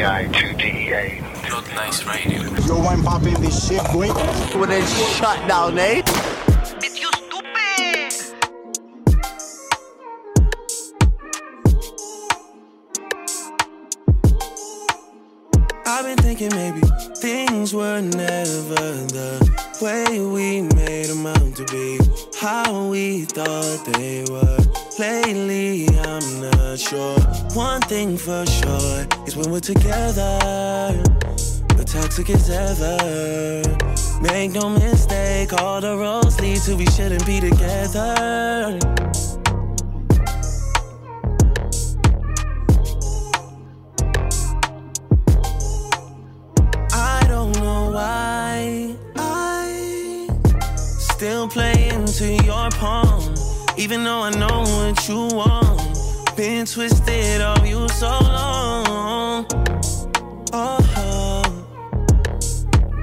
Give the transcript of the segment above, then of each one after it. NAI2DEA. Not Nice Radio. Yo, Winepapi, this shit, boy. When they shut down, eh? Bitch, you stupid. I've been thinking maybe things were never the way we made them out to be, how we thought they were. Lately, I'm not sure. One thing for sure is when we're together, we're toxic as ever. Make no mistake, all the roads lead to we shouldn't be together. I don't know why I still play into your palm, even though I know what you want. Been twisted of you so long. Oh,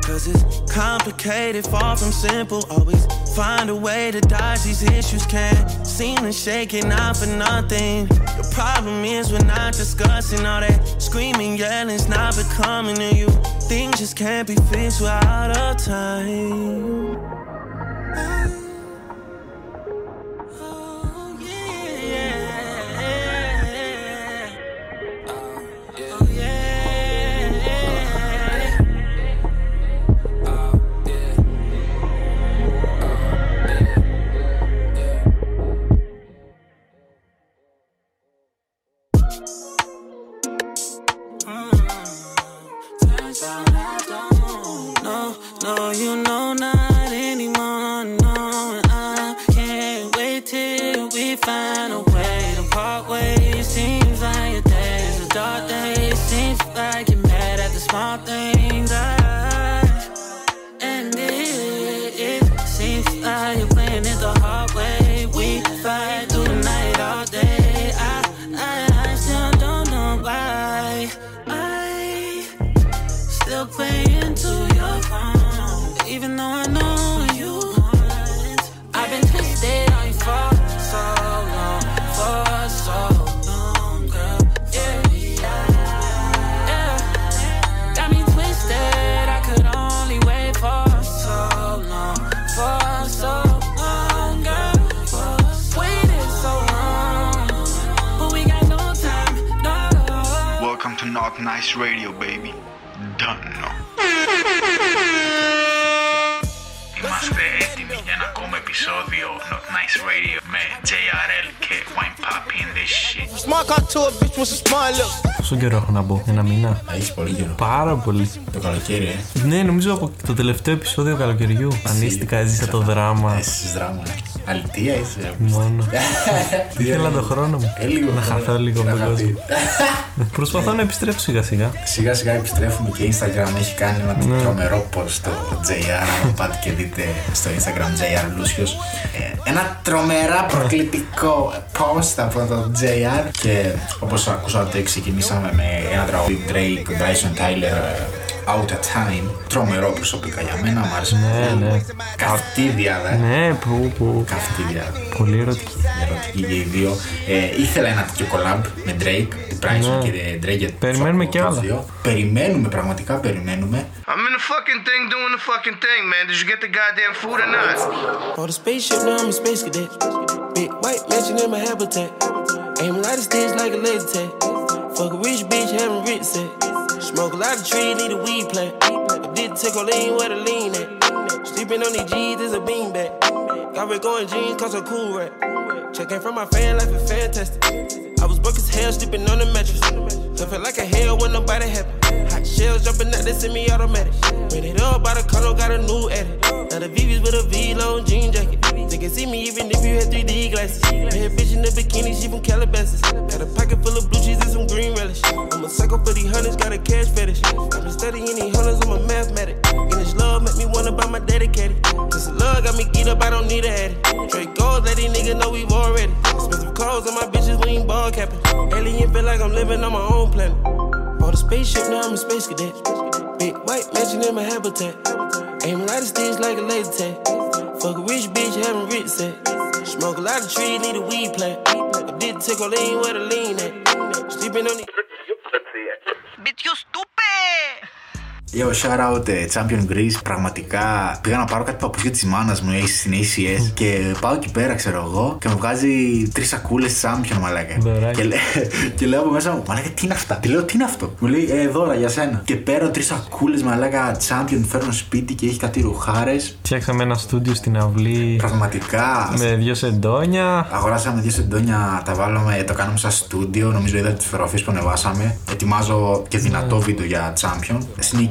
cause it's complicated, far from simple. Always find a way to dodge these issues. Can't seem to shake it, not for nothing. The problem is we're not discussing all that. Screaming, yelling's not becoming to you. Things just can't be fixed without a time. Πόσο καιρό έχω να μπω, ένα μήνα? Έχεις πολύ καιρό. Πάρα πολύ. Το καλοκαίρι, ε. Ναι, νομίζω από το τελευταίο επεισόδιο καλοκαιριού. Ανίστηκα, έζησα το δράμα. Έζησες δράμα. Αλήθεια είσαι. Μόνο. Ήθελα τον χρόνο μου. Να χαθώ λίγο από τον κόσμο. Προσπαθώ να επιστρέψω σιγά σιγά. Σιγά σιγά επιστρέφουμε και Instagram έχει κάνει ένα τρομερό post στο JR. Πάτε και δείτε στο Instagram jr_lousios. Ένα τρομερά προκλητικό post από το JR. Και όπως ακούσατε, ξεκινήσαμε με ένα τραγούδι Drake, Bryson Tyler, Out of Time. Τρομερό προσωπικά για μένα, μου άρεσε πολύ. Ναι, ναι. Καυτίδια, δε. Ναι, που. Καυτίδια. Πολύ ερωτική. Ερωτική και οι δύο. Ήθελα ένα τέτοιο collab με Drake, Bryson και Drake. Περιμένουμε και άλλα. Περιμένουμε, πραγματικά περιμένουμε. I'm in the fucking thing doing the fucking thing, man. Did you get the goddamn food or not? On the spaceship, now I'm a space cadet. Big white legend in my habitat. Aiming right at stage like a laser tag. Fuck a rich bitch, having rich sex. Smoke a lot of trees, need a weed plant. I did take a lean where to lean at. Sleeping on these G's is a beanbag. Got red going jeans, cause a cool rat. Checking from my fan life is fantastic. I was broke as hell, sleeping on the mattress. So felt like a hell when nobody happy. Hot shells jumping out, they semi-automatic. Made it up by the color, got a new edit. Now the VVs with a V-long jean jacket. They can see me even if you had 3D glasses. Bad bitch in the bikini, she from Calabasas. Got a pocket full of blue cheese and some green relish. I'm a psycho for these hunters, got a cash fetish. I've been studying these hunters, I'm a mathematic. And this love make me wanna buy my dedicated. This love got me geeked up, I don't need a addict. Drake gold, let these niggas know we've already. Expensive clothes on my bitches, we ain't ball capping. Alien feel like I'm living on my own planet. Bought a spaceship, now I'm a space cadet. Big white mansion in my habitat. Aim light of sticks like a laser tag. Fuck a rich bitch, having rich sex. Smoke a lot of trees, need a weed plant. I did take a lean where to lean at. Sleeping on the. Bitch, you stupid! Yo, shout out Champion Greece. Πραγματικά πήγα να πάρω κάτι παπούτσια της μάνας μου στην ACS και πάω εκεί πέρα, ξέρω εγώ, και μου βγάζει 3 σακούλες Champion, μαλάκα. Και λέω από μέσα μου, μαλάκα, τι είναι αυτά? Τη λέω, τι είναι αυτό? Μου λέει, δώρα για σένα. Και παίρνω 3 σακούλες, μαλάκα, Champion, φέρνω σπίτι και έχει κάτι ρουχάρες. Φτιάξαμε ένα στούντιο στην αυλή. Πραγματικά. Με 2 σεντόνια. Αγοράσαμε 2 σεντόνια, τα βάλαμε, το κάναμε σαν στούντιο. Νομίζω είδα τις φωτογραφίες που ανεβάσαμε. Ετοιμάζω και δυνατό βίντεο για Champion.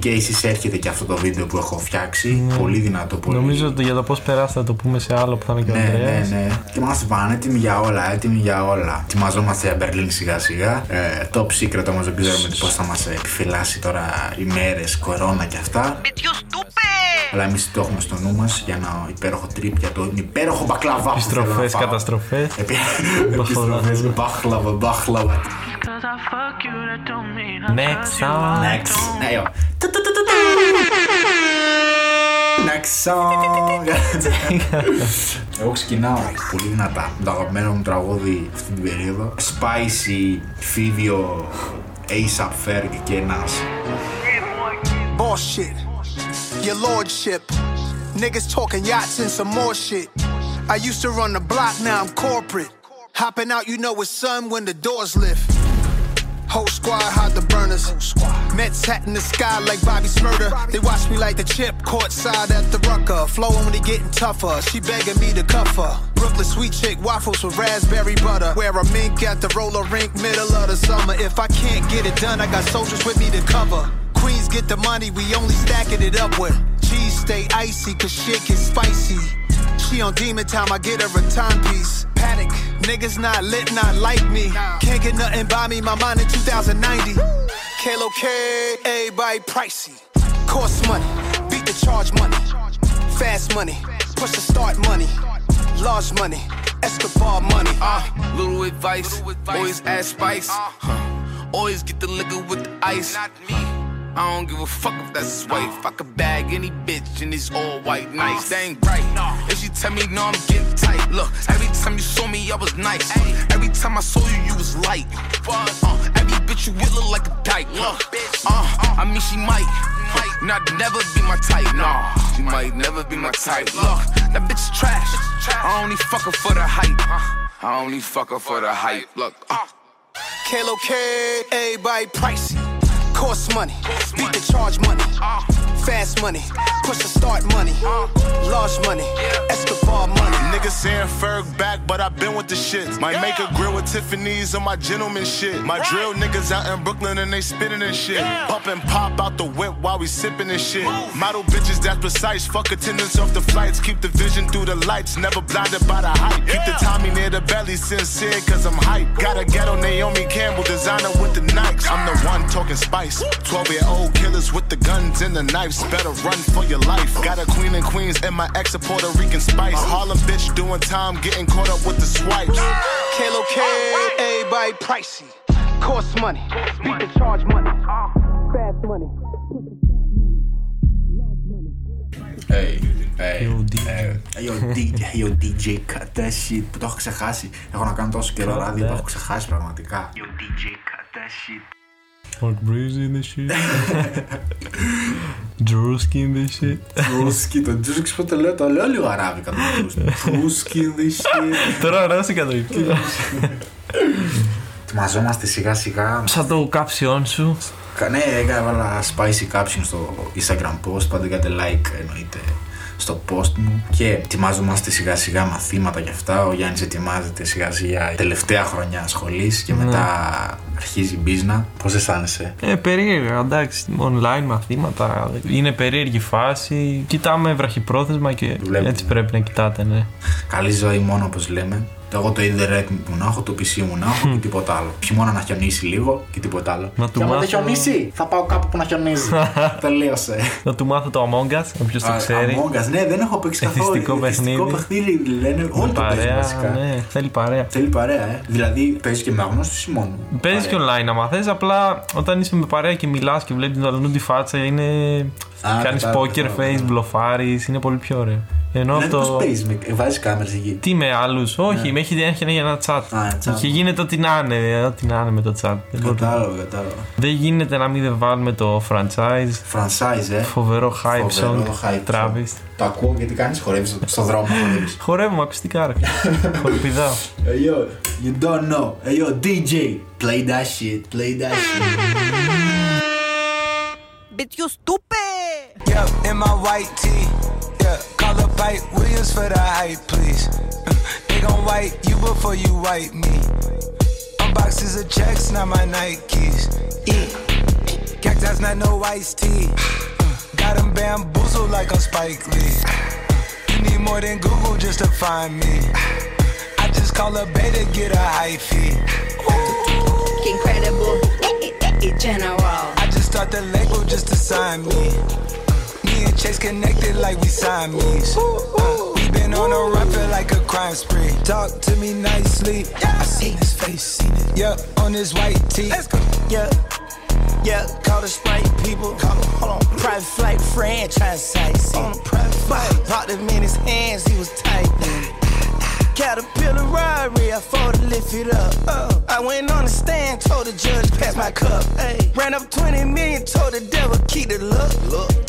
Cases έρχεται και αυτό το βίντεο που έχω φτιάξει. Ναι. Πολύ δυνατό, πολύ. Νομίζω ότι για το πώς περάσει θα το πούμε σε άλλο που θα είναι και ο Ανδρέας. Ναι, ναι, ναι. Και είμαστε πάνε έτοιμοι για όλα, έτοιμοι για όλα. Ετοιμαζόμαστε για Berlin σιγά σιγά. Top secret όμως, δεν ξέρουμε πώς θα μας επιφυλάσει τώρα οι μέρες, κορώνα και αυτά. Αλλά εμείς το έχουμε στο νου μας για ένα υπέροχο τρίπ, για τον υπέροχο μπακλαβά. Επιστροφές, καταστροφές. Επιστροφές, μπαχλαβα, μπαχλαβα. Next song. Next song. Εγώ ξεκινάω πολύ δυνατά με το αγαπημένο μου τραγούδι αυτή την περίοδο. Spicy, Φίδιο, ASAP Ferg και ένας. Bullshit, your lordship. Niggas talking yachts and some more shit. I used to run the block, now I'm corporate. Hopping out, you know it's sun when the doors lift. Whole squad hide the burners. Mets hat in the sky like Bobby Smurda. They watch me like the chip, courtside at the Rucker. Flowing when they getting tougher. She begging me to cuff her. Brooklyn sweet chick waffles with raspberry butter. Wear a mink at the roller rink, middle of the summer. If I can't get it done, I got soldiers with me to cover. Queens get the money, we only stacking it up with. Cheese stay icy, cause shit gets spicy. She on demon time, I get her a timepiece. Panic, niggas not lit, not like me. Can't get nothing by me, my mind in 2090. K-Lo K, everybody pricey. Cost money, beat the charge money. Fast money, push the start money. Large money, Escobar money. Little advice, always add spice. Always get the liquor with the ice. I don't give a fuck if that's his wife. I could bag any bitch in this all white nice. They ain't bright. If she tell me no, I'm getting tight. Look, every time you saw me, I was nice. Every time I saw you, you was light. Every bitch you with look like a dyke. I mean she might not never be my type. Nah, she might never be my type. Look, that bitch is trash. I only fuck her for the hype. I only fuck her for the hype. Look, K-Lo K, everybody pricey. Cost money, beat the charge money, fast money, push the start money, large money, Escobar money. Niggas saying Ferg back, but I been with the shit. Might make a grill with Tiffany's on my gentleman shit. My drill niggas out in Brooklyn and they spinning and shit. Pump and pop out the whip while we sipping and shit. Model bitches that's precise, fuck attendance off the flights. Keep the vision through the lights, never blinded by the hype. Keep the Tommy near the belly, sincere cause I'm hype. Got a ghetto Naomi Campbell, designer with the Nikes. I'm the one talking spice. 12-year-old killers with the guns and the knives. Better run for your life. Got a queen in Queens and my ex a Puerto Rican spice. Harlem bitch doing time, getting caught up with the swipes. K-Lo K, everybody pricey. Cost money, beat the charge money. Fast money. Yo DJ, cut that shit. Που το έχω ξεχάσει. Έχω να κάνω τόσο καιρό ράδι, το έχω ξεχάσει πραγματικά. Yo DJ, cut that shit. Mark Breezyy in this shit. Drewski in this shit. Drewski, το Drewski που το λέω λίγο αράβικα. Drewski in this shit. Τώρα αράβησε κατοικία. Ετοιμαζόμαστε σιγά σιγά. Σαν το κάψιόν σου. Ναι, έκανα ένα spicy κάψιον στο Instagram post. Πάντα κάντε like εννοείται στο post μου. Και ετοιμάζομαστε σιγά σιγά μαθήματα και αυτά. Ο Γιάννης ετοιμάζεται σιγά σιγά τελευταία χρονιά σχολής και μετά αρχίζει η μπίζνα. Πώς αισθάνεσαι? Περίεργα, εντάξει. Online μαθήματα. Είναι περίεργη φάση. Κοιτάμε βραχυπρόθεσμα και βλέπουμε. Έτσι πρέπει να κοιτάτε, ναι. Καλή ζωή μόνο, όπως λέμε. Εγώ το ίντερνετ μου να έχω, το PC μου να έχω και τίποτα άλλο. Χειμώνα να χιονίσει λίγο και τίποτα άλλο. Και άμα δεν χιονίσει, θα πάω κάπου που να χιονίζει. Τελείωσε. Να του μάθω το Among Us, όποιος το ξέρει. Among Us, ναι, δεν έχω παίξει καθόλου. Εθιστικό παιχνίδι, λένε. Όλοι το παίζουν βασικά. Ναι, θέλει παρέα. Δηλαδή παίζει και με αγνώστου ή μόνο. Παίζει και online, άμα θες. Απλά όταν είσαι με παρέα και μιλά και βλέπει τον αλλού τη φάτσα, είναι. Κάνει poker face, μπλοφάρει, είναι πολύ πιο ωραίο. Δηλαδή πώς παίζεις, βάζεις κάμερες εκεί? Τι με άλλους, όχι, με έχει ένα chat. Και γίνεται ό,τι να είναι με το chat. Κατάλαβα. Δεν γίνεται να μην βάλουμε το franchise. Φοβερό hype song, Travis. Το ακούω γιατί κάνεις, χορεύεις στον δρόμο. Χορεύουμε ακουστικά, ρε. Χοροπηδάω. You don't know. Yo, DJ, play that shit, play that shit. Bitch, you stupid. Yeah, in my white tee. Call up Pike Williams for the hype, please. They gon' wipe you before you wipe me. Unboxes of checks, not my Nikes. Eat. Cacti's not no iced tea. Got them bamboozled like I'm Spike Lee. You need more than Google just to find me. I just call up Bay to get a high fee. Ooh. Incredible. General. I just start the label just to sign me. Chase connected like we Siamese. We been on a run for like a crime spree. Talk to me nicely. Yeah. I seen his face, seen it. Yep, yeah, on his white tee. Let's go. Yeah, yeah. Call the Sprite people. Call him. Hold on. Private flight franchise sites. On a private flight. Locked him in his hands. He was tight. Caterpillar robbery, I fought to lift it up. I went on the stand, told the judge, pass my cup. Ay. Ran up 20 million, told the devil, keep the look.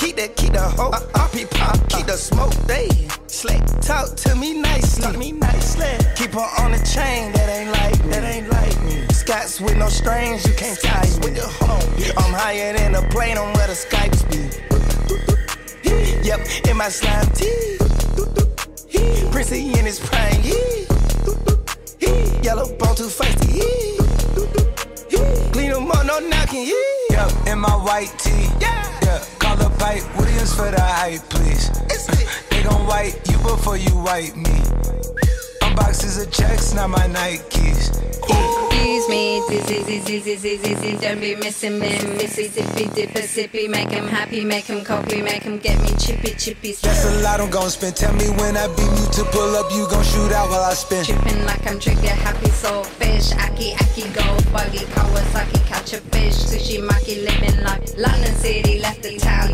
Keep the hope. RP pop, keep the smoke. They slick, talk to me nicely. Keep her on the chain, that ain't like me. Scots with no strings, you can't tie me. I'm higher than a plane, I'm where the Skypes be. Yep, in my slime tee. Princey in his prime, yeah. Yellow bone too feisty, yeah. Clean them up, no knocking, yeah. Yep, in my white tee, yeah. Yeah. Call up Pike Williams for the hype, please. They gon' wipe you before you wipe me. Unboxes of checks, not my Nikes. Excuse me, this is, don't be missing me. Mississippi, Dipper, make him happy, make him copy, make him get me chippy. That's a lot I'm gon' spend, tell me when I beat you to pull up, you gon' shoot out while I spin. Trippin' like I'm trigger happy, so fish, aki, gold, buggy, Kawasaki, catch a fish, sushi, maki, living life, London city, left the town.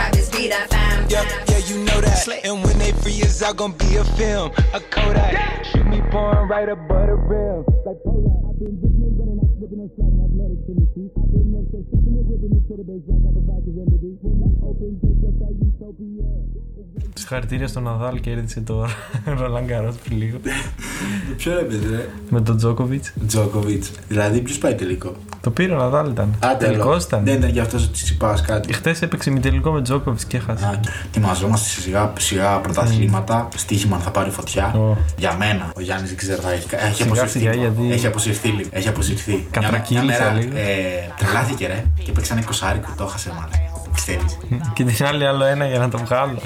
Travis be that fam. Yep, yeah, you know that. And when they free is out, gonna be a film, a Kodak. Yeah. Shoot me pouring right above the rim. Like Kodak, I've been running, I've been on slide, I've been activity. I've been up to stepping and ripping into the base like I provide the remedy. When I open, get the bag, utopia. Συγχαρητήρια στον Nadal, κέρδισε το Roland Garros πριν λίγο. Ποιο έπαιζε, ρε? Με τον Djokovic. Δηλαδή, ποιο πάει τελικό? Το πήρε ο Nadal ήταν. Τελικό ήταν. Δεν ήταν γι' αυτό ότι τσιπά κάτι. Χθες έπαιξε με τελικό με Djokovic και έχασε. Ετοιμαζόμαστε σιγά πρωταθλήματα. Στοίχημα αν θα πάρει φωτιά. Για μένα. Ο Γιάννης δεν ξέρω, έχει αποσυρθεί. Κατρακύλησε λίγο. Τρελάθηκε, ρε. Και παίξε ένα 20άρικο, το έχασε μάλλον. Ξέρεις. Και την άλλη άλλο ένα για να το βγάλω.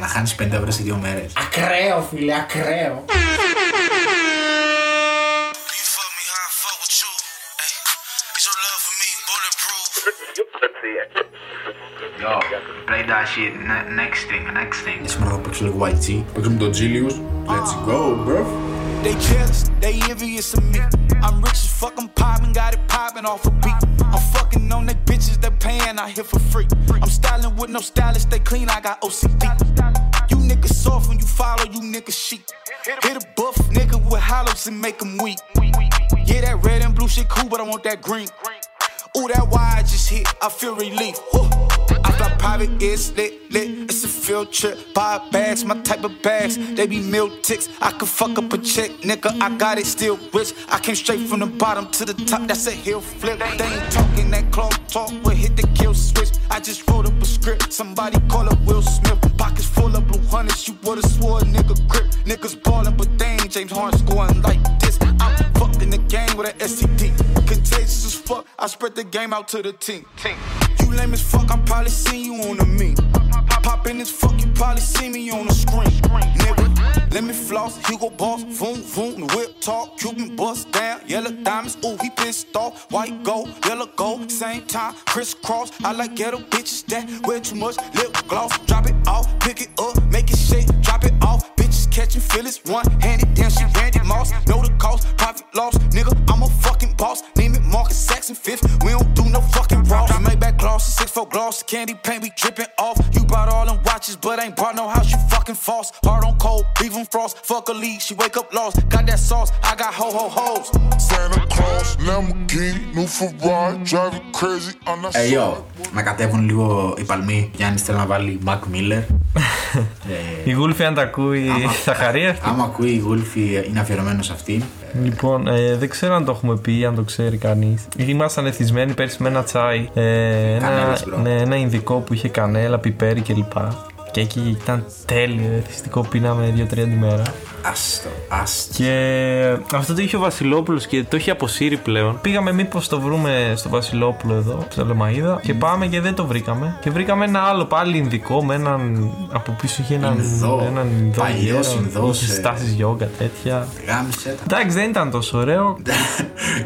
Να χάνεις 5 ευρώ σε 2 μέρες. Ακραίο, φίλε, ακραίο. Yo, play that shit, next thing. Εσύ μπορώ να παίξω λίγο YG. Παίξω με τον Τζίλιους. Let's go, bro. They jealous, they envious of me. I'm rich as fuck, I'm poppin', got it poppin' off a beat. I'm fuckin' on they bitches, they payin', I hit for free. I'm stylin' with no stylist, they clean, I got OCD. You niggas soft when you follow, you niggas sheep. Hit a buff nigga with hollows and make 'em weak. Yeah, that red and blue shit cool, but I want that green. Ooh, that wire just hit, I feel relief. Woo. I fly private, it's lit, it's a field trip. Buy bags, my type of bags, they be meal ticks. I could fuck up a chick, nigga, I got it, still rich. I came straight from the bottom to the top, that's a heel flip. They ain't talking that close talk, but hit the kill switch. I just wrote up a script, somebody call up Will Smith. Pockets full of blue hunnids, you would've swore a nigga grip. Niggas ballin', but they ain't James Harden scoring like this. I'm fucking the game with an STD. Contagious as fuck, I spread the game out to the team. You lame as fuck, I probably seen you on the meme. Poppin' as fuck, you probably see me on the screen. Nigga, let me floss, Hugo Boss, voom voom, whip talk, Cuban bust down, yellow diamonds, ooh, he pissed off, white gold, yellow gold, same time, crisscross. I like ghetto bitches that wear too much lip gloss. Drop it off, pick it up, make it shake, drop it off. Catching feelings, one-handed, damn, she Randy Moss. Know the cost, profit loss, nigga, I'm a fucking boss. Name it Marcus Saxon Fifth, we don't do no fucking raw. Make back gloss, 6-4 gloss, candy paint, we dripping off. You bought all them watches, but ain't bought no house, you fucking false. Hard on cold, leave them frost. Fuck a lead, she wake up lost. Got that sauce, I got ho-ho-hoes. Santa Claus, Lamborghini, new Ferrari, driving crazy on that. Hey, yo, να κατέβουν λίγο οι παλμοί. Γιάννης θέλει να βάλει Mac Miller. Η Γούλφη, αν τα ακούει, θα χαρεί αυτή. Άμα ακούει η Γούλφη, είναι αφιερωμένο σε αυτή. Λοιπόν, δεν ξέρω αν το έχουμε πει, αν το ξέρει κανείς. Ήμασταν εθισμένοι πέρσι με ένα τσάι. Ένα ινδικό που είχε κανέλα, πιπέρι κλπ. Και εκεί ήταν τέλειο εθιστικό, πίναμε 2-3 τη μέρα. Άστο. Και αυτό το είχε ο Βασιλόπουλος και το είχε αποσύρει πλέον. Πήγαμε μήπως το βρούμε στο Βασιλόπουλο εδώ, στο Λεμαΐδα. Και πάμε και δεν το βρήκαμε. Και βρήκαμε ένα άλλο πάλι ινδικό με έναν. Από πίσω είχε έναν. Παλιό Ινδό. Είχε στάσεις γιόγκα τέτοια. Γάμισε. Εντάξει, δεν ήταν τόσο ωραίο.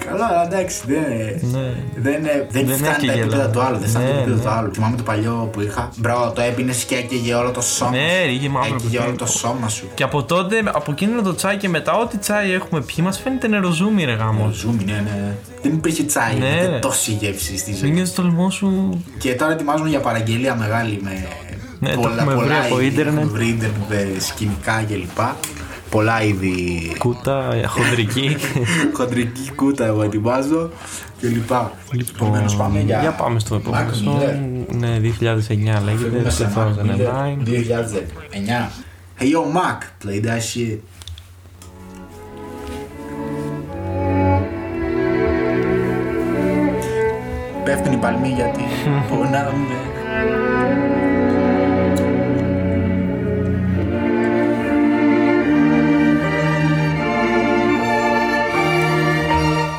Καλά, εντάξει. Δεν φτάνει τα επίπεδα του άλλου. Δεν φτάνει τα επίπεδα του άλλου. Θυμάμαι το παλιό που είχα. Μπρο, το έπινε και έκαιγε όλο το σώμα. Έκαιγε όλο το σώμα σου. Και από τότε, από εκείνο το τσάι και μετά, ό,τι τσάι έχουμε πιει, μας φαίνεται νεροζούμι, ρε γάμο. Νεροζούμι, ναι. Δεν υπήρχε τσάι, δεν τόση γεύση στη ζωή. Μείνε στο λαιμό σου. Και τώρα ετοιμάζουν για παραγγελία μεγάλη με πολλά είδη, σκηνικά κλπ. Πολλά είδη. Κούτα, χοντρική. Χοντρική κούτα, εγώ ετοιμάζω κλπ. Λοιπόν, για πάμε στο επόμενο. Ναι, 2009 λέγεται. 2009. Hey, yo, Mac, play that shit. Πέφτουν οι παλμοί γιατί πονάμε.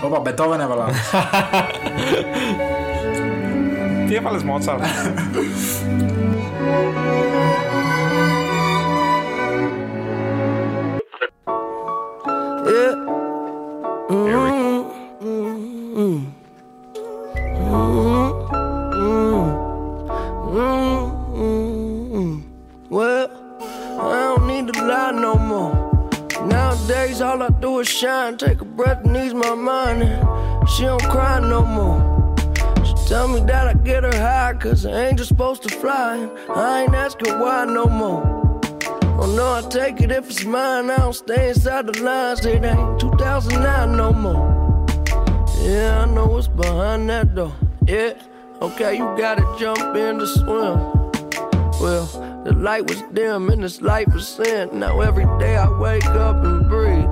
Όπα, Beethoven έβαλα. Τι έβαλες, Mozart? Yeah. Well, I don't need to lie no more. Nowadays, all I do is shine. Take a breath and ease my mind. And she don't cry no more. She tell me that I get her high, cause an angel's supposed to fly. I ain't asking why no more. Oh no, I take it if it's mine. I don't stay inside the lines. It ain't 2009 no more. Yeah, I know what's behind that door. Yeah, okay, you gotta jump in to swim. Well, the light was dim and this life was sin. Now every day I wake up and breathe.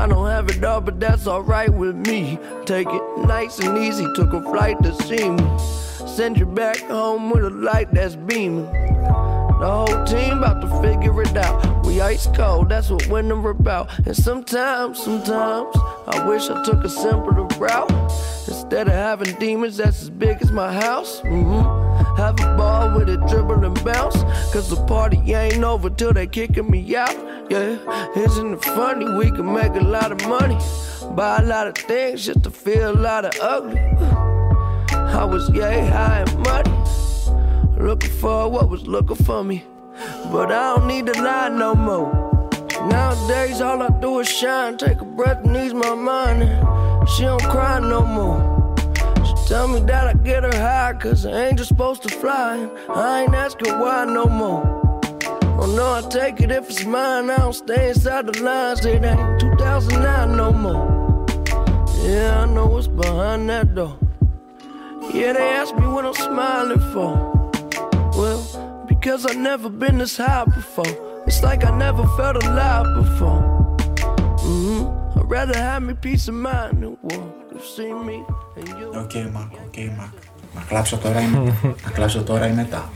I don't have it all, but that's alright with me. Take it nice and easy. Took a flight to see me. Send you back home with a light that's beaming. The whole team about to figure it out. We ice cold, that's what winter about. And sometimes I wish I took a simpler route. Instead of having demons that's as big as my house. Mm-hmm. Have a ball with it, dribble and bounce. Cause the party ain't over till they kicking me out. Yeah, isn't it funny? We can make a lot of money, buy a lot of things just to feel a lot of ugly. I was yay high and muddy, looking for what was looking for me. But I don't need to lie no more. Nowadays all I do is shine. Take a breath and ease my mind. And she don't cry no more. She tell me that I get her high, cause an angel's supposed to fly. I ain't asking why no more. Oh no, I take it if it's mine. I don't stay inside the lines. It ain't 2009 no more. Yeah, I know what's behind that door. Yeah, they ask me what I'm smiling for. Well, because I've never been this high before. It's like I never felt alive before. Mm-hmm. I'd rather have me peace of mind than war. You see me and you. Okay, Mark. Να κλάψω τώρα ή μετά?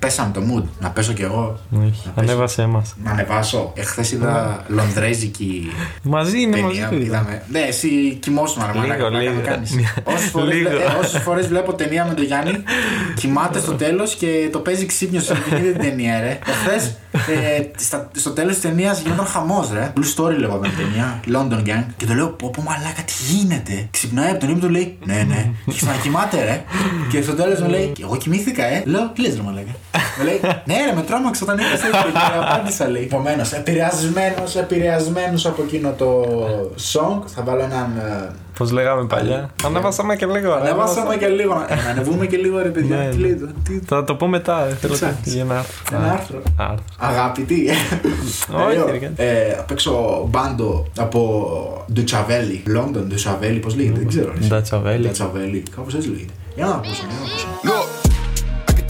Πέσαμε το mood, να πέσω κι εγώ. Ανέβασε μας. Να ανεβάσω. Εχθές είδα λονδρέζικη. Μαζί είναι, μαζί του είδαμε. Ναι, εσύ κοιμόσουν αρμανάκια. Όσες φορές βλέπω ταινία με τον Γιάννη, κοιμάται στο τέλος και το παίζει ξύπνιος. Δεν είναι ταινία, ρε. Εχθές στο τέλος της ταινίας γινόταν χαμός, ρε. Blue Story λέγονταν ταινία, London Gang. Και το λέω, πω μαλάκα, τι γίνεται? Ξυπνάει από τον ύπνο του, λέει, ναι. Και ξανακοιμάται, ρε. Και στο τέλος μου λέει, εγώ κοιμήθηκα, λέω, τι λες, ρε μαλάκα? Με λέει, ναι ρε, με τρόμαξε όταν είπες έτσι και απάντησα, λέει. Επομένως, επηρεασμένος από εκείνο το song, θα βάλω έναν Πώς λέγαμε παλιά. Ανέβασαμε και λίγο. Ανέβασαμε και λίγο. Να ανεβούμε και λίγο, ρε παιδιά. Θα το πω μετά. Για ένα άρθρο. Αγαπητοί. Παίξω μπάντο από Ντουτσαβέλη. Λόντον, Ντουτσαβέλη, πώς λέγεται. Δεν ξέρω. Ντουτσαβέλη. Κάπως έτσι λέγεται. Για να ακούσουμε.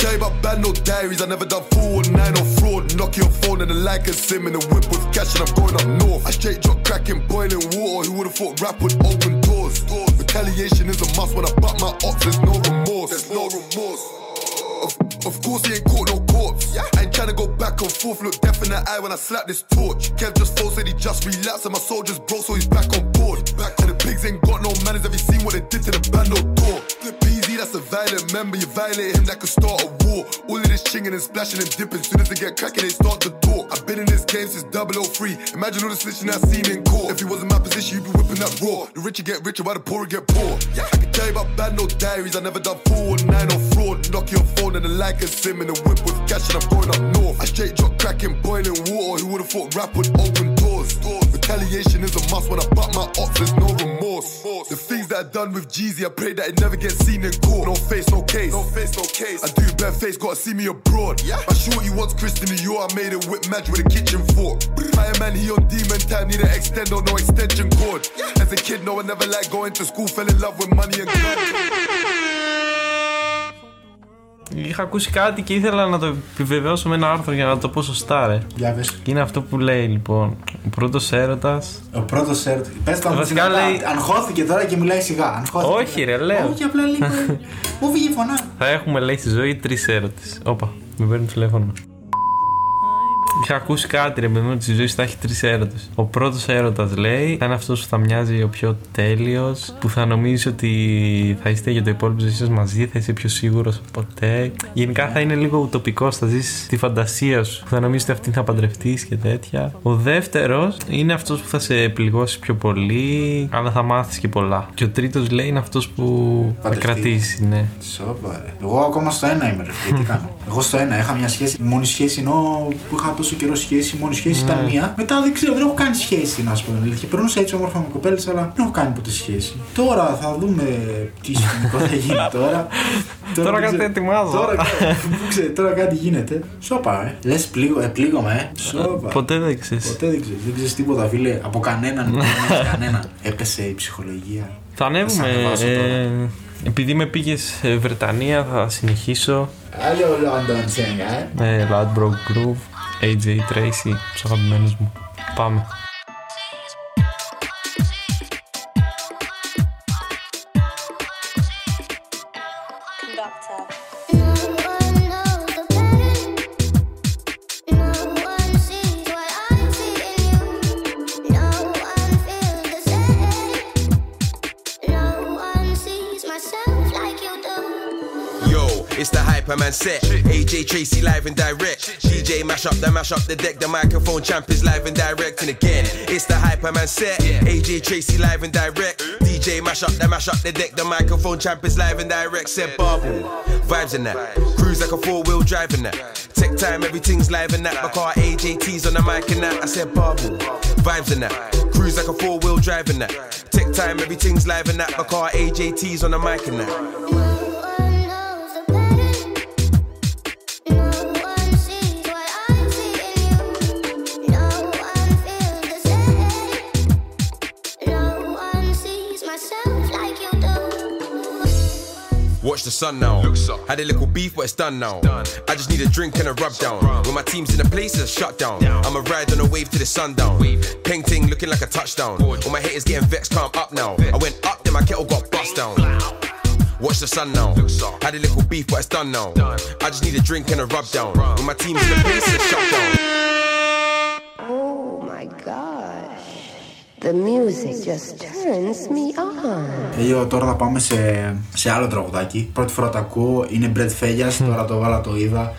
Tell you about bad, no diaries, I never done 419 or fraud. Knock your phone and the like a sim in the whip with cash and I'm going up north. I straight drop cracking, boiling water, who would've thought rap would open doors? Retaliation is a must, when I buck my ops, there's no remorse. There's no remorse. Of course he ain't caught no corpse. I ain't tryna go back and forth, look death in the eye when I slap this torch. Kev just told, said he just relapsed and my soldier's broke so he's back on board. Back to the pigs ain't got no manners, have you seen what they did to the band, no door? That's a violent member, you violate him that could start a war. All of this chinging and splashing and dipping, soon as they get cracking they start to talk. I've been in this game since 003, imagine all the snitching I've seen in court. If he was in my position, you'd be whipping that raw. The richer get richer, while the poorer get poor. Yeah. I can tell you about bad, no diaries, I never done 419 or fraud. Knock your phone and the like a sim in the whip with cash and I'm going up north. I straight drop cracking, boiling water, who would've thought rap would open doors? Retaliation is a must, when I buck my ops, there's no remorse. The things that I done with Jeezy, I pray that it never gets seen in court. No face, no case. No face, no case. I do your bare face, gotta see me abroad. Yeah. I short you once, Chris in New York. I made a whip match with a kitchen fork. Fireman, he on demon time, need an extender, no extension cord. Yeah. As a kid, no, I never liked going to school, fell in love with money and God. Είχα ακούσει κάτι και ήθελα να το επιβεβαιώσω με ένα άρθρο για να το πω σωστά, ρε. Και είναι αυτό που λέει, λοιπόν. Ο πρώτος έρωτας. Ο πρώτος έρωτας. Πες τα μου σιγά. Αγχώθηκε τώρα και μιλάει σιγά. Όχι, ρε, λέω. Όχι, απλά λίγο. Πού βγήκε η φωνά. Θα έχουμε, λέει, στη ζωή τρεις έρωτες. Όπα, με παίρνει τηλέφωνο. Είχα ακούσει κάτι, ρε παιδί μου, ότι στη ζωή θα έχει τρεις έρωτες. Ο πρώτος έρωτας, λέει, θα είναι αυτός που θα μοιάζει ο πιο τέλειος, που θα νομίζεις ότι θα είστε για το υπόλοιπο ζωή σας μαζί, θα είσαι πιο σίγουρος ποτέ. Γενικά θα είναι λίγο ουτοπικός, θα ζεις τη φαντασία σου, που θα νομίζεις ότι αυτήν θα παντρευτείς και τέτοια. Ο δεύτερος είναι αυτός που θα σε πληγώσει πιο πολύ, αλλά θα μάθεις και πολλά. Και ο τρίτος, λέει, είναι αυτός που θα κρατήσει, ναι. Σόπα, ρε. Εγώ ακόμα στο ένα είμαι, ρε. Τι κάνω. Εγώ στο ένα είχα μια σχέση, μόνη σχέση ενώ που είχα τόσο καιρό σχέση, μόνη σχέση ήταν μία. Μετά δεν ξέρω, δεν έχω κάνει σχέση, να σου πω. Δηλαδή, περνούσα έτσι όμορφα με κοπέλες, αλλά δεν έχω κάνει ποτέ σχέση. Τώρα θα δούμε τι σκηνικό θα γίνει τώρα. Τώρα κάτι ετοιμάζω. Τώρα κάτι γίνεται. Σόπα, ε. Λες πλήγομαι, ε. Σόπα. Ποτέ δεν ξέρεις. Δεν ξέρεις τίποτα, φίλε. Από κανέναν. Έπεσε η ψυχολογία. Θα ανέβουμε. Επειδή με πήγες Βρετανία, θα συνεχίσω. Άλλο London Singer. Ναι, Landbrook Grove, AJ Tracy, τους αγαπημένους μου. Πάμε. Hyperman set, AJ Tracy live and direct. DJ mash up the deck. The microphone champ is live and direct. And again, it's the Hyperman set. AJ Tracy live and direct. DJ mash up the deck. The microphone champ is live and direct. Said Barbell, vibes in that. Cruise like a four-wheel drive in that. Tech time, everything's live in that. My car AJT's on the mic in that. I said Barbell, vibes in that. Cruise like a four-wheel drive in that. Tech time, everything's live in that. My car AJT's on the mic in that. Watch the sun now. Had a little beef, but it's done now. I just need a drink and a rub down. When my team's in a place, it's shut down. I'ma ride on a wave till the sundown. Peng ting looking like a touchdown. All my haters getting vexed, calm up now. I went up, then my kettle got bust down. Watch the sun now. Had a little beef, but it's done now. I just need a drink and a rub down. When my team's in a place, it's shut down. Oh my gosh. The music just turns me on. Yo, τώρα θα πάμε σε άλλο τραγουδάκι. Πρώτη φορά το ακούω, είναι Brad Feyas, τώρα το βάλα, το είδα.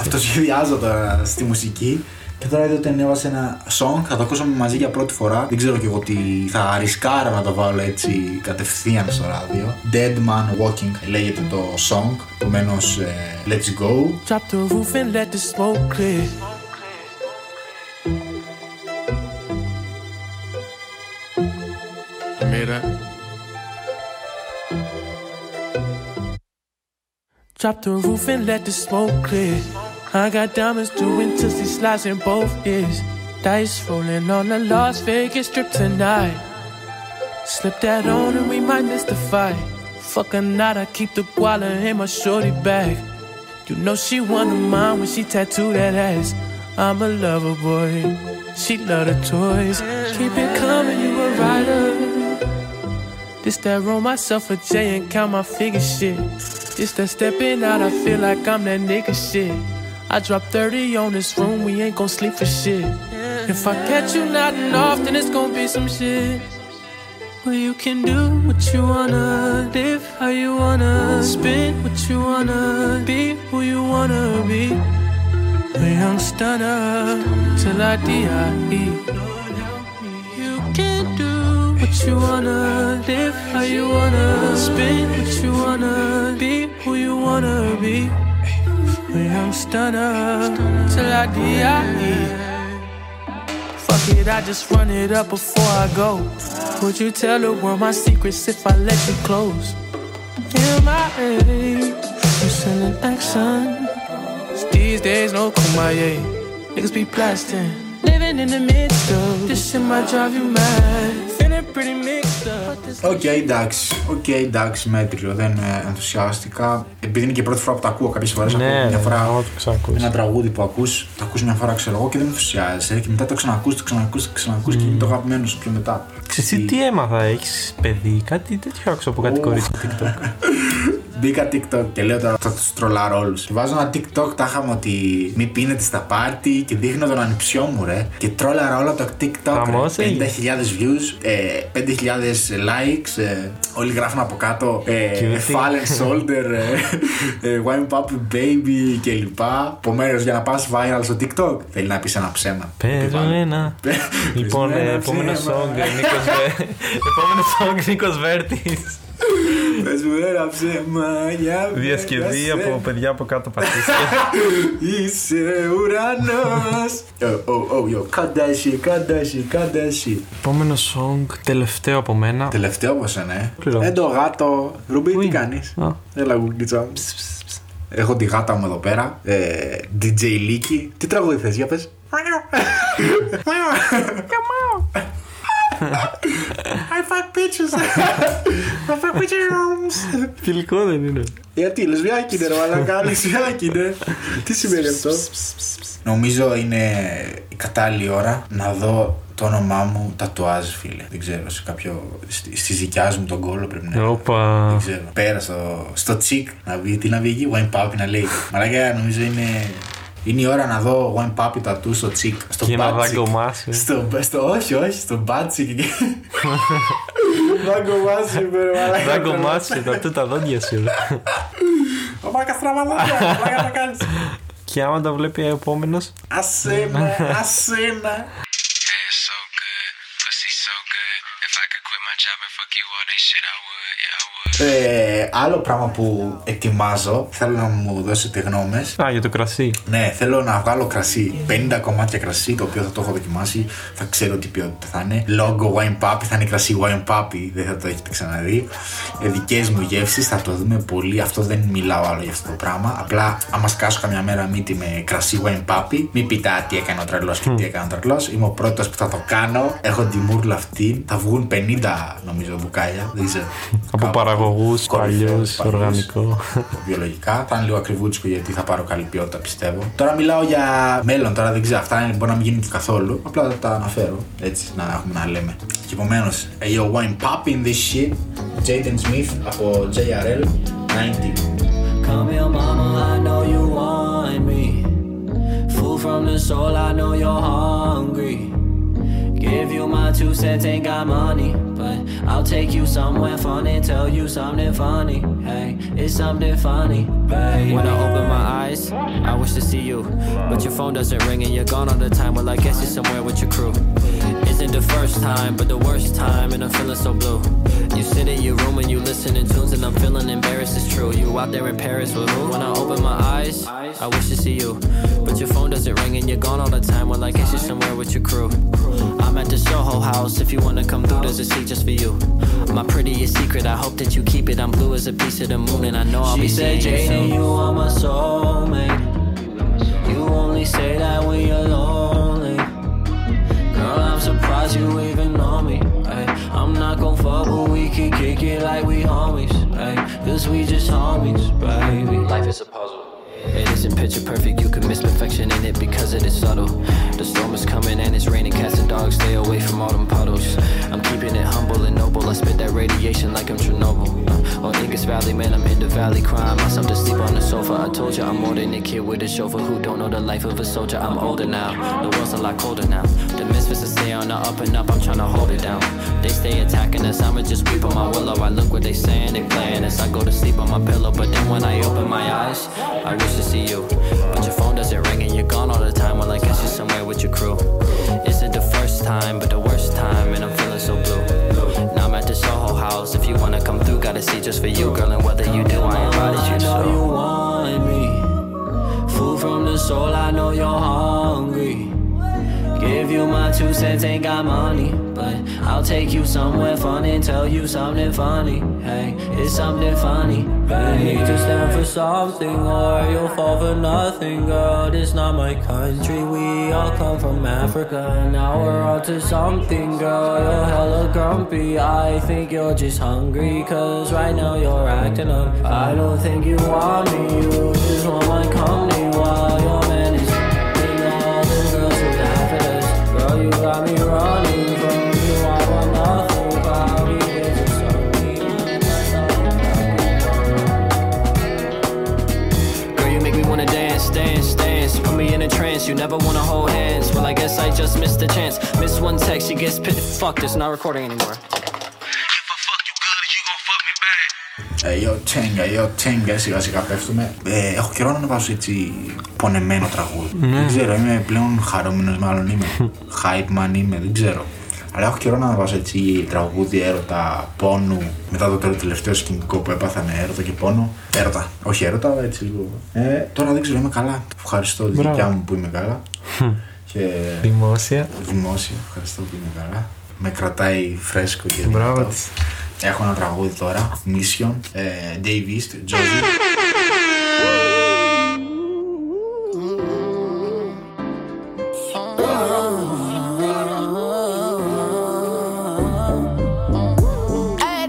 Αυτό σχεδιάζω τώρα στη μουσική. Και τώρα είδα ότι ανέβασε ένα song, θα το ακούσαμε μαζί για πρώτη φορά. Δεν ξέρω κι εγώ τι θα ρισκάρω να το βάλω έτσι κατευθείαν στο ράδιο. Dead Man Walking λέγεται το song, επομένως let's go. Drop the roof and let the smoke clear. Mira Drop the roof and let the smoke clear. I got diamonds doing tootsie slides in both ears. Dice rolling on the Las Vegas strip tonight. Slip that on and we might miss the fight. Fuck or not, I keep the guala in my shorty bag. You know she one of mine when she tattooed that ass. I'm a lover boy, she love the toys. Keep it coming, you a rider. This that roll myself a J and count my figure shit. This that stepping out, I feel like I'm that nigga shit. I drop 30 on this room, we ain't gon' sleep for shit. If I catch you nodding off, then it's gon' be some shit. Well, you can do what you wanna, live how you wanna, spin what you wanna, be who you wanna be. A young stunner till I die. You can do what you wanna, live how you wanna, spin what you wanna, be who you wanna be. I'm stunner till I die. Fuck it, I just run it up before I go. Would you tell the world my secrets if I let you close? M.I.A. You selling action. These days no kumaye. Niggas be plastic. Living in the midst of this shit might drive you mad. Feeling pretty mixed up. Οκ, εντάξει, μέτριο. Δεν ενθουσιάστηκα. Επειδή είναι και η πρώτη φορά που τα ακούω, κάποιες φορές ακούω μια φορά ένα τραγούδι που ακούς, το ακούς μια φορά ξέρω εγώ και δεν ενθουσιάζεσαι. Και μετά το ξανακούς και είναι το αγαπημένο σου πιο μετά. Ξεσύ τι έμαθα, έχεις παιδί, κάτι τέτοιο άκουσα από κάτι κορίτσι TikTok. Μπήκα TikTok και λέω τώρα θα τους τρολάρω όλους. Βάζω ένα TikTok, τα είχαμε ότι μη πίνετε στα πάρτι και δείχνω τον ανιψιό μου ρε. Και τρόλαρα όλο το TikTok, 50.000 views, 5.000 likes, όλοι γράφουν από κάτω Fallen Soldier, Winepapi baby κλπ. Επομένως για να πας viral στο TikTok θέλει να πεις ένα ψέμα. Λοιπόν, επόμενο song Νίκος Βέρτης. Πες μου ένα ψέμα για μένα. Διασκευή από παιδιά από κάτω πατήστε. Είσαι ουρανός. Καντάσι. Επόμενο song, τελευταίο από μένα. Τελευταίο από σένα. Έντο γάτο. Ρουμπί, τι κάνεις? Έλα γουγκίτσα. Έχω τη γάτα μου εδώ πέρα. DJ Leaky. Τι τραγούδι θες, για πες? Καμάω. I fuck bitches. I fuck bitches rooms. Φιλικό δεν είναι? Γιατί λεσβιάκι είναι ρε μαλακά, λεσβιάκι είναι. Τι σημαίνει αυτό? Νομίζω είναι η κατάλληλη ώρα να δω το όνομά μου τατουάζ, φίλε. Δεν ξέρω, σε κάποιο. Στη δικιά μου τον κόλλο πρέπει να. Όπα. Δεν ξέρω. Πέρα στο τσικ να βγει, τι να βγει εκεί, Winepapi να λέει. Μαλακά, νομίζω είναι. Είναι η ώρα να δω Winepapi τατού στο τσικ. Στο μπάτσικ. Όχι, στο μπάτσικ. Δάγκο μάσι, τατού τα δόντια σου. Ο μάκας τραβαδόντια, μάκα να κάνεις. Και άμα τα βλέπει ο επόμενος. Ασένα. Άλλο πράγμα που ετοιμάζω, θέλω να μου δώσετε γνώμες. Για το κρασί. Ναι, θέλω να βγάλω κρασί. 50 κομμάτια κρασί, το οποίο θα το έχω δοκιμάσει. Θα ξέρω τι ποιότητα θα είναι. Λόγο Winepapi, θα είναι κρασί Winepapi. Δεν θα το έχετε ξαναδεί. Δικές μου γεύσεις, θα το δούμε πολύ. Αυτό δεν μιλάω άλλο για αυτό το πράγμα. Απλά, άμα σκάσω καμιά μέρα μύτη με κρασί Winepapi, μην πείτε τι έκανε ο τρελός και τι έκανε ο τρελός. Είμαι ο πρώτος που θα το κάνω. Έχω τη μούρλα αυτή. Θα βγουν 50 νομίζω μπουκάλια. Δεν ξέρω. Από παραγωγούς, παλιούς, οργανικό. Βιολογικά. Θα είναι λίγο ακριβούτσικο γιατί θα πάρω καλή ποιότητα πιστεύω. Τώρα μιλάω για μέλλον, τώρα δεν ξέρω. Αυτά μπορεί να μην γίνουν καθόλου. Απλά τα αναφέρω έτσι να έχουμε να λέμε. Και επομένως, yo Winepapi in this shit. Jaden Smith από JRL 90. Come here mama, I know you want me. Food from the soul, I know you're hungry. Give you my 2 cents, ain't got money, but I'll take you somewhere fun and tell you something funny. Hey, it's something funny, babe. When I open my eyes, I wish to see you, but your phone doesn't ring and you're gone all the time. Well, I guess you're somewhere with your crew. Isn't the first time, but the worst time, and I'm feeling so blue. You sit in your room and you listen to tunes and I'm feeling embarrassed, it's true. You out there in Paris with who? When I open my eyes, I wish to see you, but your phone doesn't ring and you're gone all the time. Well, I guess you're somewhere with your crew. I'm I'm at the Soho House. If you wanna come through, there's a seat just for you. My prettiest secret, I hope that you keep it. I'm blue as a piece of the moon, and I know I'll be seeing you soon. She said, Jaden, you are my soulmate. You only say that when you're lonely. Girl, I'm surprised you even know me. Ay, I'm not gon' fuck, but we can kick it like we homies. Ay, cause we just homies, baby. Life is a puzzle. It isn't picture perfect, you can miss perfection in it because it is subtle. The storm is coming and it's raining, cats and dogs stay away from all them puddles. I'm keeping it humble and noble, I spit that radiation like I'm Chernobyl. On Angus Valley, man, I'm in the valley, crying myself to sleep on the sofa. I told you I'm more than a kid with a chauffeur who don't know the life of a soldier. I'm older now, the world's a lot colder now. The misfits are stay on the up and up, I'm trying to hold it down. They stay attacking us, I'ma just weep on my willow. I look what they saying, they playing us. I go to sleep on my pillow, but then when I open my eyes, I wish to see you, but your phone doesn't ring and you're gone all the time. Well, I guess you're somewhere with your crew. Isn't the first time, but the worst time, and I'm feeling so blue. Now I'm at the Soho House. If you wanna come through, got a seat just for you, girl. And whether you do, I invited you. So I know you want me. Food from the soul, I know you're hungry. Give you my 2 cents, ain't got money, but I'll take you somewhere fun and tell you something funny. Hey, it's something funny. You need to stand for something or you'll fall for nothing, girl. This not my country, we all come from Africa. Now we're on to something, girl. You're hella grumpy, I think you're just hungry, cause right now you're acting up. I don't think you want me, you just want my company while your man is you got me running from you, I want nothing about me, it's just so mean. Girl, you make me wanna dance, dance, dance. Put me in a trance, you never wanna hold hands. Well, I guess I just missed the chance. Miss one text, she gets pit. Fuck this, not recording anymore. If I fuck you good, you gon' fuck me back. Yo, Tenga, σιγά σιγά πέφτουμε. Έχω καιρό να ανεβάσω έτσι πονεμένο τραγούδι. Δεν ξέρω, είμαι πλέον χαρούμενος, μάλλον είμαι. Hyperman είμαι, δεν ξέρω. Αλλά έχω καιρό να ανεβάσω έτσι τραγούδι έρωτα, πόνου. Μετά το τελευταίο σκηνικό που έπαθανε έρωτα και πόνο. Έρωτα, όχι έρωτα, αλλά έτσι λίγο. Τώρα δεν ξέρω, είμαι καλά. Ευχαριστώ τη δικιά μου που είμαι καλά. Και... Δημόσια, ευχαριστώ που είμαι καλά. Με κρατάει φρέσκο και δυνατό. Έχω ένα τραγούδι τώρα, Mission, Dave East, Josie. I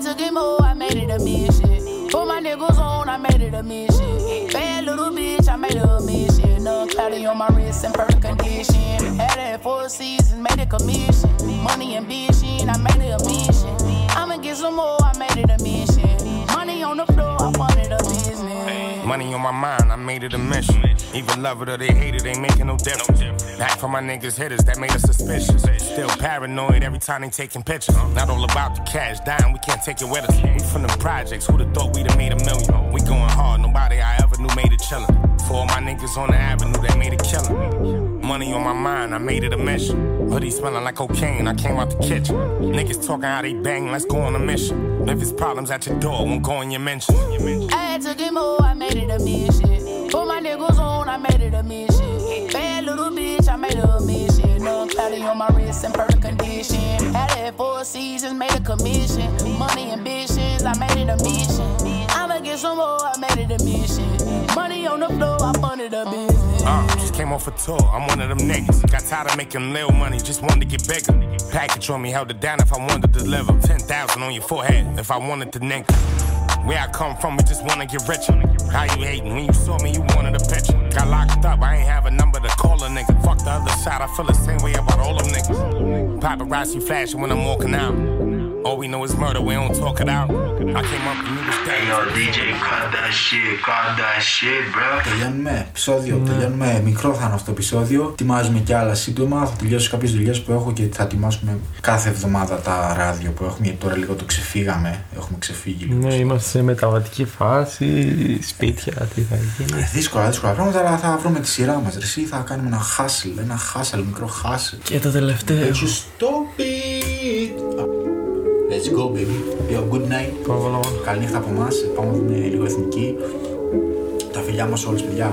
took it more, I made it a mission. Put my niggas on, I made it a mission. Bad little bitch, I made it a mission. No cloudy on my wrist in perfect condition. Had it 4 seasons, made it commission. Money and ambition, I made it a mission. I'ma get some more, I made it a mission. Money on the floor, I wanted a business. Money on my mind, I made it a mission. Even love it or they hate it, ain't making no difference. Back from my niggas hitters, that made us suspicious. Still paranoid every time they taking pictures. Not all about the cash, dying, we can't take it with us. We from the projects, who'd have thought we'd have made $1 million? We going hard, nobody I ever knew made it chillin'. For all my niggas on the avenue, they made it killin'. Money on my mind, I made it a mission. Hoodie smelling like cocaine, I came out the kitchen. Niggas talking how they bang, let's go on a mission. If it's problems at your door, won't go in your mention. I had to get more, I made it a mission. Put my niggas on, I made it a mission. Bad little bitch, I made it a mission. No cloudy on my wrist in perfect condition. Had it 4 seasons, made a commission. Money ambitions, I made it a mission. I'ma get some more, I made it a mission. Money on the floor, I funded a business. Just came off a tour, I'm one of them niggas. Got tired of making little money, just wanted to get bigger. Package on me, held it down if I wanted to deliver. 10,000 on your forehead if I wanted to nigga. Where I come from, we just wanna get richer. How you hatin'? When you saw me, you wanted a picture. Got locked up, I ain't have a number to call a nigga. Fuck the other side, I feel the same way about all them niggas. Paparazzi flashing when I'm walking out. All we know is murder, we don't talk it out. I came up and you was dead. Hey, yo, DJ, cut that shit, bro. Τελειώνουμε. Μικρό θα είναι αυτό το επεισόδιο. Ετοιμάζουμε κι άλλα σύντομα. Θα τελειώσω κάποιες δουλειές που έχω και θα ετοιμάσουμε κάθε εβδομάδα τα ράδιο που έχουμε. Γιατί τώρα λίγο το ξεφύγαμε. Έχουμε ξεφύγει λίγο. Ναι, είμαστε σε μεταβατική φάση. Σπίτια, τι θα γίνει. Δύσκολα πράγματα, αλλά θα βρούμε τη σειρά μας. Εσύ θα κάνουμε ένα hustle, μικρό hustle. Και το τελευταίο. Let's go, baby. Yo, good night. Καλή νύχτα από εμάς. Πάμε να δούμε λίγο εθνική. Τα φιλιά μας όλους, παιδιά.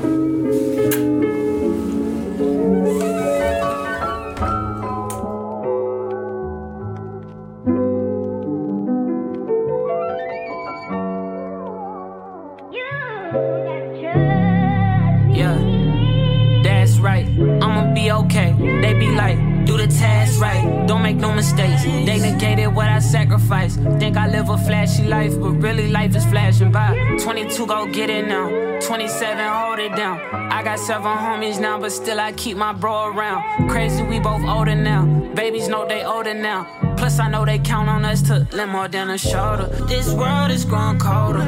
Don't make no mistakes. They negated what I sacrificed. Think I live a flashy life, but really life is flashing by. 22, go get it now. 27, hold it down. I got several homies now, but still I keep my bro around. Crazy, we both older now. Babies know they older now. Plus I know they count on us to lend more than a shoulder. This world is growing colder,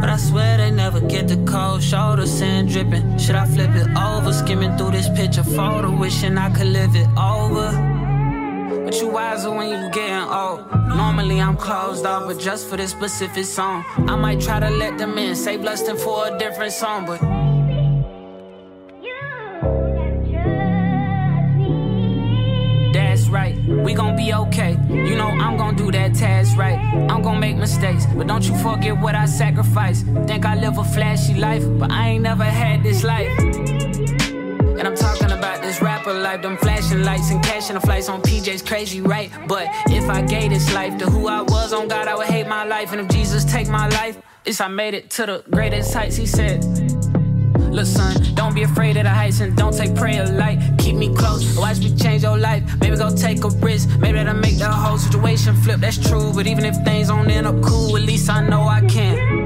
but I swear they never get the cold shoulder. Sand dripping, should I flip it over? Skimming through this picture photo, wishing I could live it over. But you wiser when you getting old. Normally I'm closed off, but just for this specific song, I might try to let them in, say blustin' for a different song, but right, we gon' be okay. You know I'm gon' do that task right. I'm gon' make mistakes, but don't you forget what I sacrificed. Think I live a flashy life, but I ain't never had this life. And I'm talking about this rapper life, them flashing lights and cashing the flights on PJ's crazy, right? But if I gave this life to who I was, on God I would hate my life. And if Jesus take my life, it's I made it to the greatest heights. He said, look, son, don't be afraid of the heights and don't take prayer light. Keep me close, watch me change your life. Maybe go take a risk, maybe that'll make the whole situation flip. That's true, but even if things don't end up cool, at least I know I can.